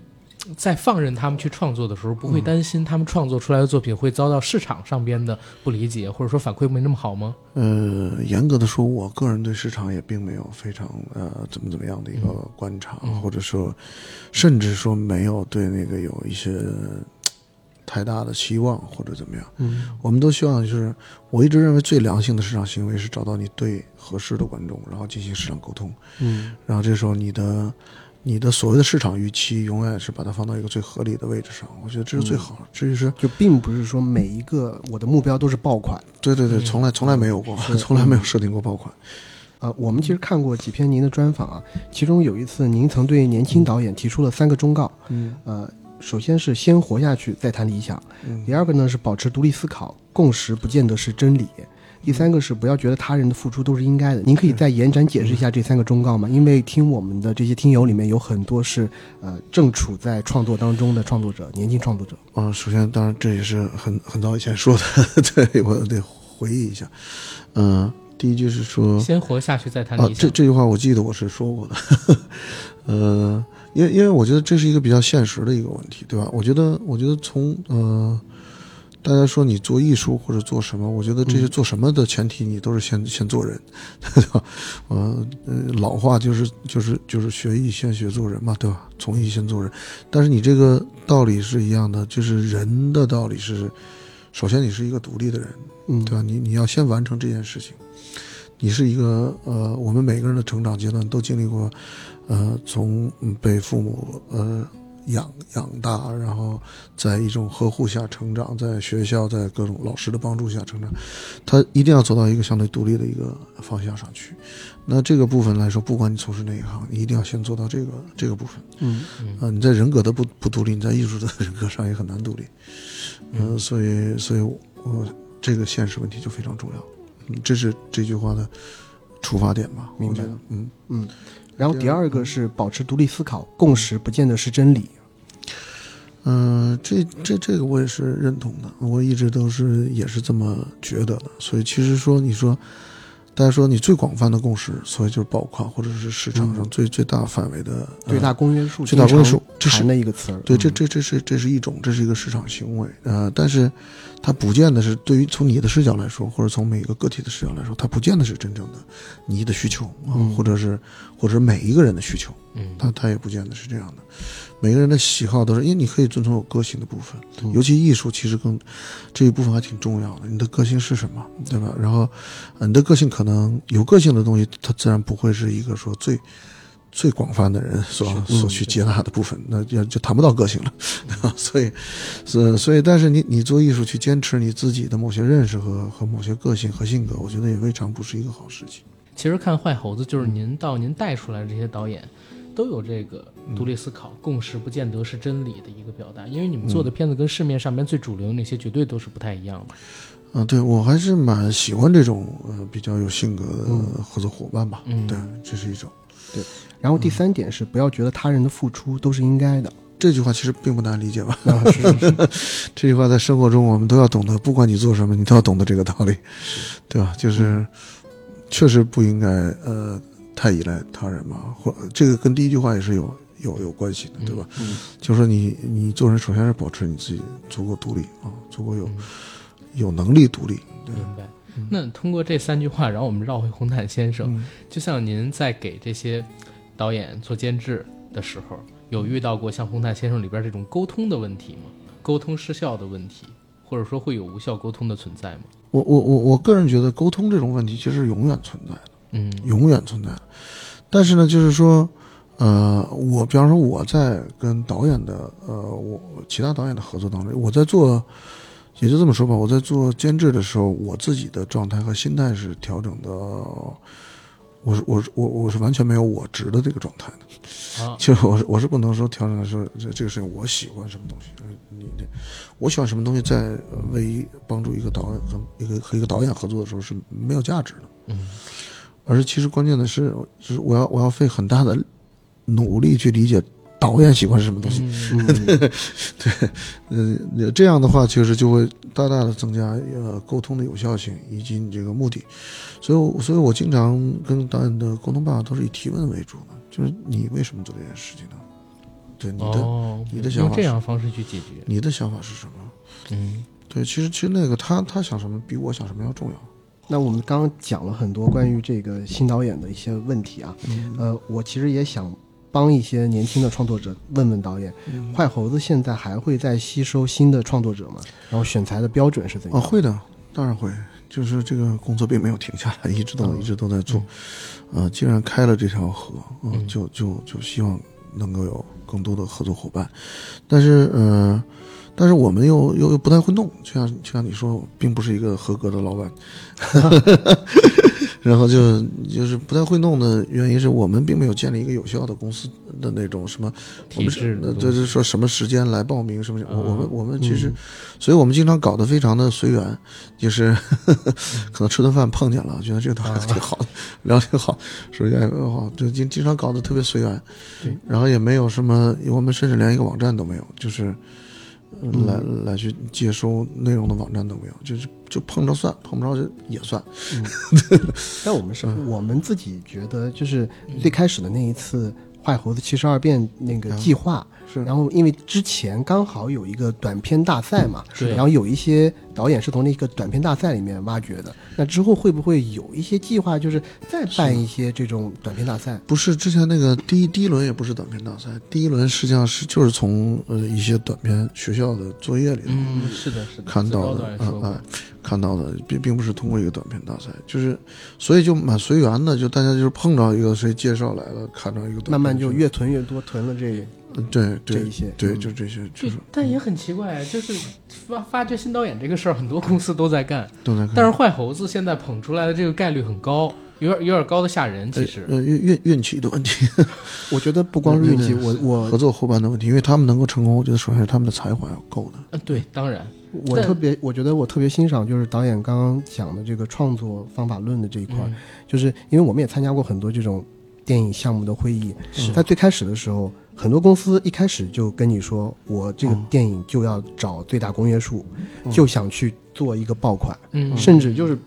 在放任他们去创作的时候，不会担心他们创作出来的作品会遭到市场上边的不理解，或者说反馈没那么好吗？呃，严格的说，我个人对市场也并没有非常呃怎么怎么样的一个观察，嗯、或者说，甚至说没有对那个有一些太大的期望或者怎么样。嗯，我们都希望就是，我一直认为最良性的市场行为是找到你对合适的观众，然后进行市场沟通。嗯，然后这时候你的。你的所谓的市场预期永远是把它放到一个最合理的位置上，我觉得这是最好、嗯、这就是就并不是说每一个我的目标都是爆款，对对对，从来从来没有过、嗯、从来没有设定过爆款、嗯、呃，我们其实看过几篇您的专访啊，其中有一次您曾对年轻导演提出了三个忠告，嗯，呃，首先是先活下去再谈理想、嗯、第二个呢是保持独立思考，共识不见得是真理，第三个是不要觉得他人的付出都是应该的。您可以再延展解释一下这三个忠告吗？因为听我们的这些听友里面有很多是呃正处在创作当中的创作者，年轻创作者。嗯、呃，首先当然这也是很很早以前说的，对，我得回忆一下。嗯、呃，第一句是说先活下去再谈理想、啊。这这句话我记得我是说过的。呵呵呃，因为因为我觉得这是一个比较现实的一个问题，对吧？我觉得我觉得从呃。大家说你做艺术或者做什么，我觉得这些做什么的前提，你都是先、嗯、先做人，对吧？呃，老话就是就是就是学艺先学做人嘛，对吧？从艺先做人，但是你这个道理是一样的，就是人的道理是，首先你是一个独立的人，嗯，对吧？你你要先完成这件事情，你是一个呃，我们每个人的成长阶段都经历过，呃，从被父母呃。养养大，然后在一种呵护下成长，在学校，在各种老师的帮助下成长，他一定要走到一个相对独立的一个方向上去。那这个部分来说，不管你从事哪一行，你一定要先做到这个这个部分。嗯嗯、呃，你在人格的不不独立，你在艺术的人格上也很难独立。嗯、呃，所以所以我，我这个现实问题就非常重要。嗯，这是这句话的出发点吧？明白了。嗯嗯。然后第二个是保持独立思考，共识不见得是真理。嗯、呃，这这这个我也是认同的，我一直都是也是这么觉得的。所以其实说，你说大家说你最广泛的共识，所以就是爆款或者是市场上最、嗯、最大范围的最大公约数，最大公约数这是那一个词儿。对，这这这是这是一种，这是一个市场行为。呃，但是它不见得是对于从你的视角来说，或者从每一个个体的视角来说，它不见得是真正的你的需求啊、嗯，或者是或者每一个人的需求。嗯，它它也不见得是这样的。每个人的喜好都是，因为你可以遵从有个性的部分，尤其艺术其实更这一部分还挺重要的。你的个性是什么，对吧？然后你的个性可能有个性的东西，它自然不会是一个说最最广泛的人所所去接纳的部分，那就就谈不到个性了。所以，所以，但是你你做艺术去坚持你自己的某些认识和和某些个性和性格，我觉得也未尝不是一个好事情。其实看坏猴子，就是您到您带出来的这些导演。都有这个独立思考、嗯、共识不见得是真理的一个表达，因为你们做的片子跟市面上面最主流那些绝对都是不太一样的。嗯、呃，对，我还是蛮喜欢这种呃比较有性格的合作伙伴吧。嗯，对，这是一种。对，然后第三点是不要觉得他人的付出都是应该的。嗯，这句话其实并不难理解吧？啊、是是是这句话在生活中我们都要懂得，不管你做什么，你都要懂得这个道理，对吧？就是确实不应该呃。太依赖他人嘛，或这个跟第一句话也是有有有关系的，对吧？嗯嗯、就是说你你做人首先是保持你自己足够独立啊，足够有、嗯、有能力独立。对，明白。那通过这三句话，然后我们绕回红毯先生、嗯，就像您在给这些导演做监制的时候，有遇到过像红毯先生里边这种沟通的问题吗？沟通失效的问题，或者说会有无效沟通的存在吗？我我我我个人觉得沟通这种问题其实永远存在的。嗯，永远存在。但是呢，就是说，呃，我比方说我在跟导演的，呃，我其他导演的合作当中，我在做，也就这么说吧，我在做监制的时候，我自己的状态和心态是调整的，我是我是我我是完全没有我值的这个状态的。啊，就是我是我是不能说调整的时候，这这个事情我喜欢什么东西，你我喜欢什么东西，在为帮助一个导演和一个和一个导演合作的时候是没有价值的。嗯。而是其实关键的是，就是我要我要费很大的努力去理解导演喜欢是什么东西。嗯嗯、对，呃，这样的话其实就会大大的增加呃沟通的有效性以及你这个目的。所以，所以我经常跟导演的沟通办法都是以提问为主的，就是你为什么做这件事情呢？对，你的、哦、你的想法用这样的方式去解决，你的想法是什么？嗯，对，其实其实那个他他想什么比我想什么要重要。那我们刚刚讲了很多关于这个新导演的一些问题啊，嗯、呃，我其实也想帮一些年轻的创作者问问导演，嗯、坏猴子现在还会在吸收新的创作者吗？然后选材的标准是怎样的？哦，会的，当然会，就是这个工作并没有停下来，一直都、嗯、一直都在做。嗯、呃，既然开了这条河，呃、嗯，就就就希望能够有更多的合作伙伴，但是呃。但是我们又又又不太会弄，就像就像你说，并不是一个合格的老板，然后就就是不太会弄的原因是我们并没有建立一个有效的公司的那种什么体制，就是说什么时间来报名什么，嗯、我们我们其实，嗯、所以我们经常搞得非常的随缘，就是可能吃顿饭碰见了，觉得这个东西挺好的，聊挺好，说哎好，就经经常搞得特别随缘，然后也没有什么，我们甚至连一个网站都没有，就是。来来去接收内容的网站都没有，就是就碰着算，碰不着就也算。嗯、但我们是，嗯、我们自己觉得，就是最开始的那一次坏猴子七十二变那个计划，嗯、是然后因为之前刚好有一个短片大赛嘛，嗯、是然后有一些导演是从那个短片大赛里面挖掘的。那之后会不会有一些计划，就是再办一些这种短片大赛？不是，之前那个第一第一轮也不是短片大赛，第一轮实际上是就是从呃一些短片学校的作业里头，嗯，是的，是的，看到的啊、嗯哎，看到的并并不是通过一个短片大赛，就是所以就蛮随缘的，就大家就是碰到一个谁介绍来了，看到一个短片，慢慢就越囤越多，囤了这。对对这一些对就这些就是，但也很奇怪，就是发发掘新导演这个事儿，很多公司都在干，都在干。但是坏猴子现在捧出来的这个概率很高，有点有点高的吓人。其实，呃，运运气的问题，我觉得不光是运气，我我合作伙伴的问题，因为他们能够成功，我觉得首先是他们的才华要够的。呃，对，当然，我特别，我觉得我特别欣赏就是导演刚刚讲的这个创作方法论的这一块，嗯、就是因为我们也参加过很多这种电影项目的会议，嗯、在最开始的时候。很多公司一开始就跟你说，我这个电影就要找最大公约数，嗯、就想去做一个爆款，嗯、甚至就是，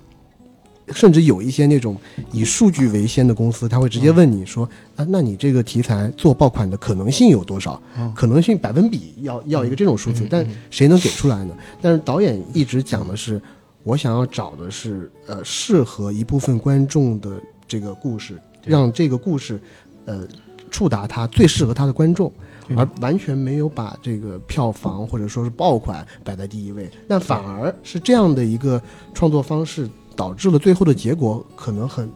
甚至有一些那种以数据为先的公司，他会直接问你说，嗯、啊，那你这个题材做爆款的可能性有多少？嗯、可能性百分比要要一个这种数字，嗯、但谁能给出来呢？但是导演一直讲的是，我想要找的是呃适合一部分观众的这个故事，让这个故事，呃。触达他最适合他的观众，而完全没有把这个票房或者说是爆款摆在第一位，但反而是这样的一个创作方式导致了最后的结果可能很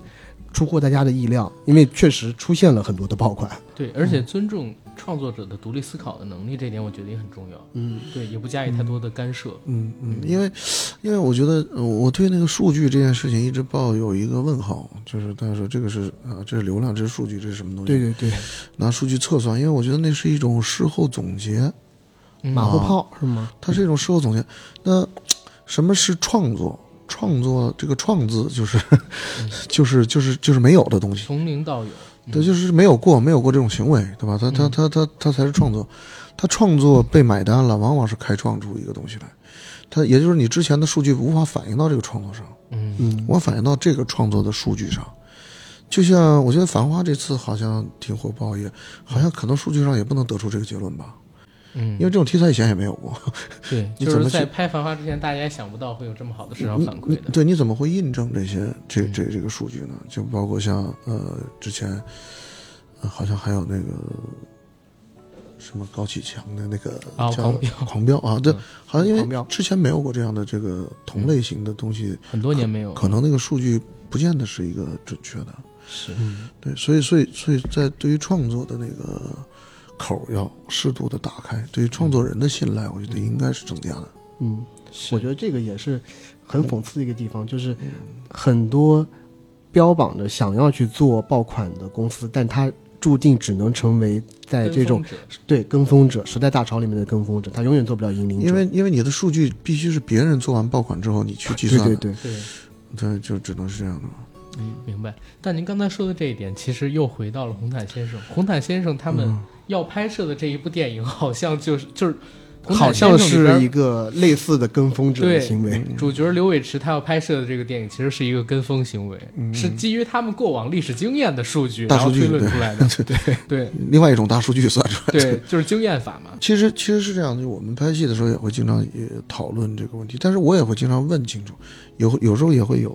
出乎大家的意料，因为确实出现了很多的爆款。对，而且尊重创作者的独立思考的能力，这点我觉得也很重要。嗯，对，也不加以太多的干涉。嗯 嗯, 嗯，因为因为我觉得我对那个数据这件事情一直抱有一个问号，就是大家说这个是啊，这是流量，这是数据，这是什么东西？对对对，拿数据测算，因为我觉得那是一种事后总结，嗯、马后炮是吗？它是一种事后总结。那什么是创作？创作这个创字就是、嗯、就是就是就是没有的东西，从零到有。对，就是没有过，没有过这种行为，对吧？他他他他他才是创作，他创作被买单了，往往是开创出一个东西来，他也就是你之前的数据无法反映到这个创作上，嗯，无法反映到这个创作的数据上。就像我觉得《繁花》这次好像挺火爆，也好像可能数据上也不能得出这个结论吧。嗯，因为这种题材以前也没有过。对，就是在拍《繁花》之前，大家也想不到会有这么好的市场反馈的。对，你怎么会印证这些这这这个数据呢？就包括像呃之前、呃，好像还有那个什么高启强的那个啊狂飙狂飙啊，对，好像因为之前没有过这样的这个同类型的东西，嗯、很多年没有，可能那个数据不见得是一个准确的。是，嗯、对，所以所以所以在对于创作的那个。口要适度的打开，对于创作人的信赖，我觉得应该是增加的。嗯，我觉得这个也是很讽刺的一个地方，就是很多标榜着想要去做爆款的公司，但它注定只能成为在这种对跟风者时代大潮里面的跟风者，他永远做不了引领者，因为因为你的数据必须是别人做完爆款之后你去计算的，对对对对，就只能是这样的。嗯，明白。但您刚才说的这一点，其实又回到了红毯先生。红毯先生他们要拍摄的这一部电影，好像就是就是。好像是一个类似的跟风者的行为。主角刘伟驰他要拍摄的这个电影，其实是一个跟风行为，嗯、是基于他们过往历史经验的数据，大数据推论出来的。对 对, 对，另外一种大数据算出来的。对，就是经验法嘛。其实其实是这样，就我们拍戏的时候也会经常也讨论这个问题，但是我也会经常问清楚，有有时候也会有，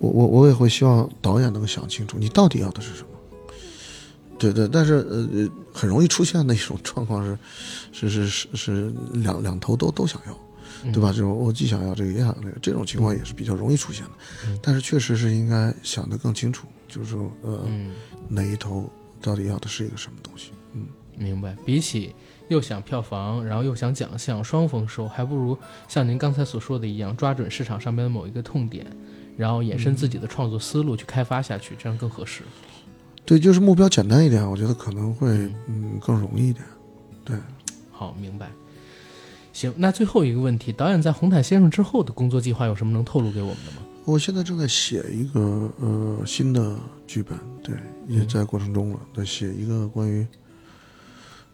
我我我也会希望导演能够想清楚，你到底要的是什么。对对，但是呃，很容易出现的一种状况是，是是是是两两头都都想要，对吧？这种我既想要这个也想这个，这种情况也是比较容易出现的。嗯、但是确实是应该想得更清楚，就是说呃、嗯，哪一头到底要的是一个什么东西？嗯，明白。比起又想票房，然后又想奖项，双丰收，还不如像您刚才所说的一样，抓准市场上面的某一个痛点，然后延伸自己的创作思路去开发下去，嗯、这样更合适。对，就是目标简单一点，我觉得可能会嗯更容易一点。对，好，明白。行，那最后一个问题，导演在《红毯先生》之后的工作计划有什么能透露给我们的吗？我现在正在写一个呃新的剧本，对，也在过程中了，在、嗯、写一个关于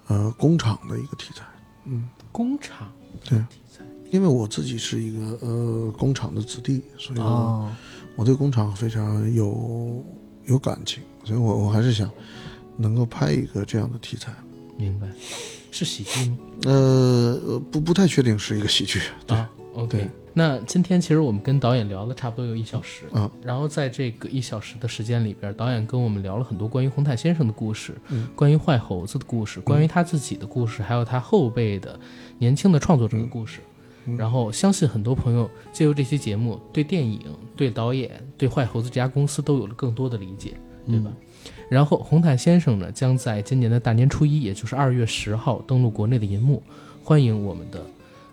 呃工厂的一个题材。嗯，工厂对题材，因为我自己是一个呃工厂的子弟，所以我对工厂非常有有感情。所以我我还是想能够拍一个这样的题材。明白。是喜剧吗？呃不不太确定是一个喜剧。对啊 OK。那今天其实我们跟导演聊了差不多有一小时啊，然后在这个一小时的时间里边，导演跟我们聊了很多关于红毯先生的故事、嗯、关于坏猴子的故事、嗯、关于他自己的故事，还有他后辈的年轻的创作者的故事、嗯嗯、然后相信很多朋友借由这期节目对电影、对导演、对坏猴子这家公司都有了更多的理解，对吧、嗯？然后红毯先生呢，将在今年的大年初一，也就是二月十号登陆国内的银幕，欢迎我们的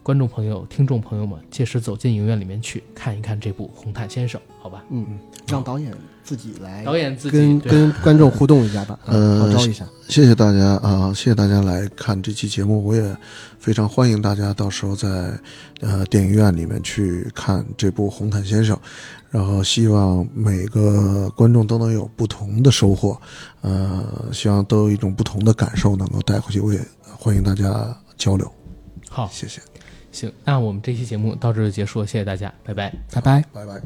观众朋友、听众朋友们届时走进影院里面去看一看这部《红毯先生》，好吧？嗯嗯，让导演自己来，导演自己跟跟观众互动一下吧。呃，号召一下，谢谢大家啊、呃，谢谢大家来看这期节目，我也非常欢迎大家到时候在呃电影院里面去看这部《红毯先生》。然后希望每个观众都能有不同的收获，呃，希望都有一种不同的感受能够带回去。我也欢迎大家交流。好，谢谢。行，那我们这期节目到这就结束了，谢谢大家，拜拜，拜拜，拜拜。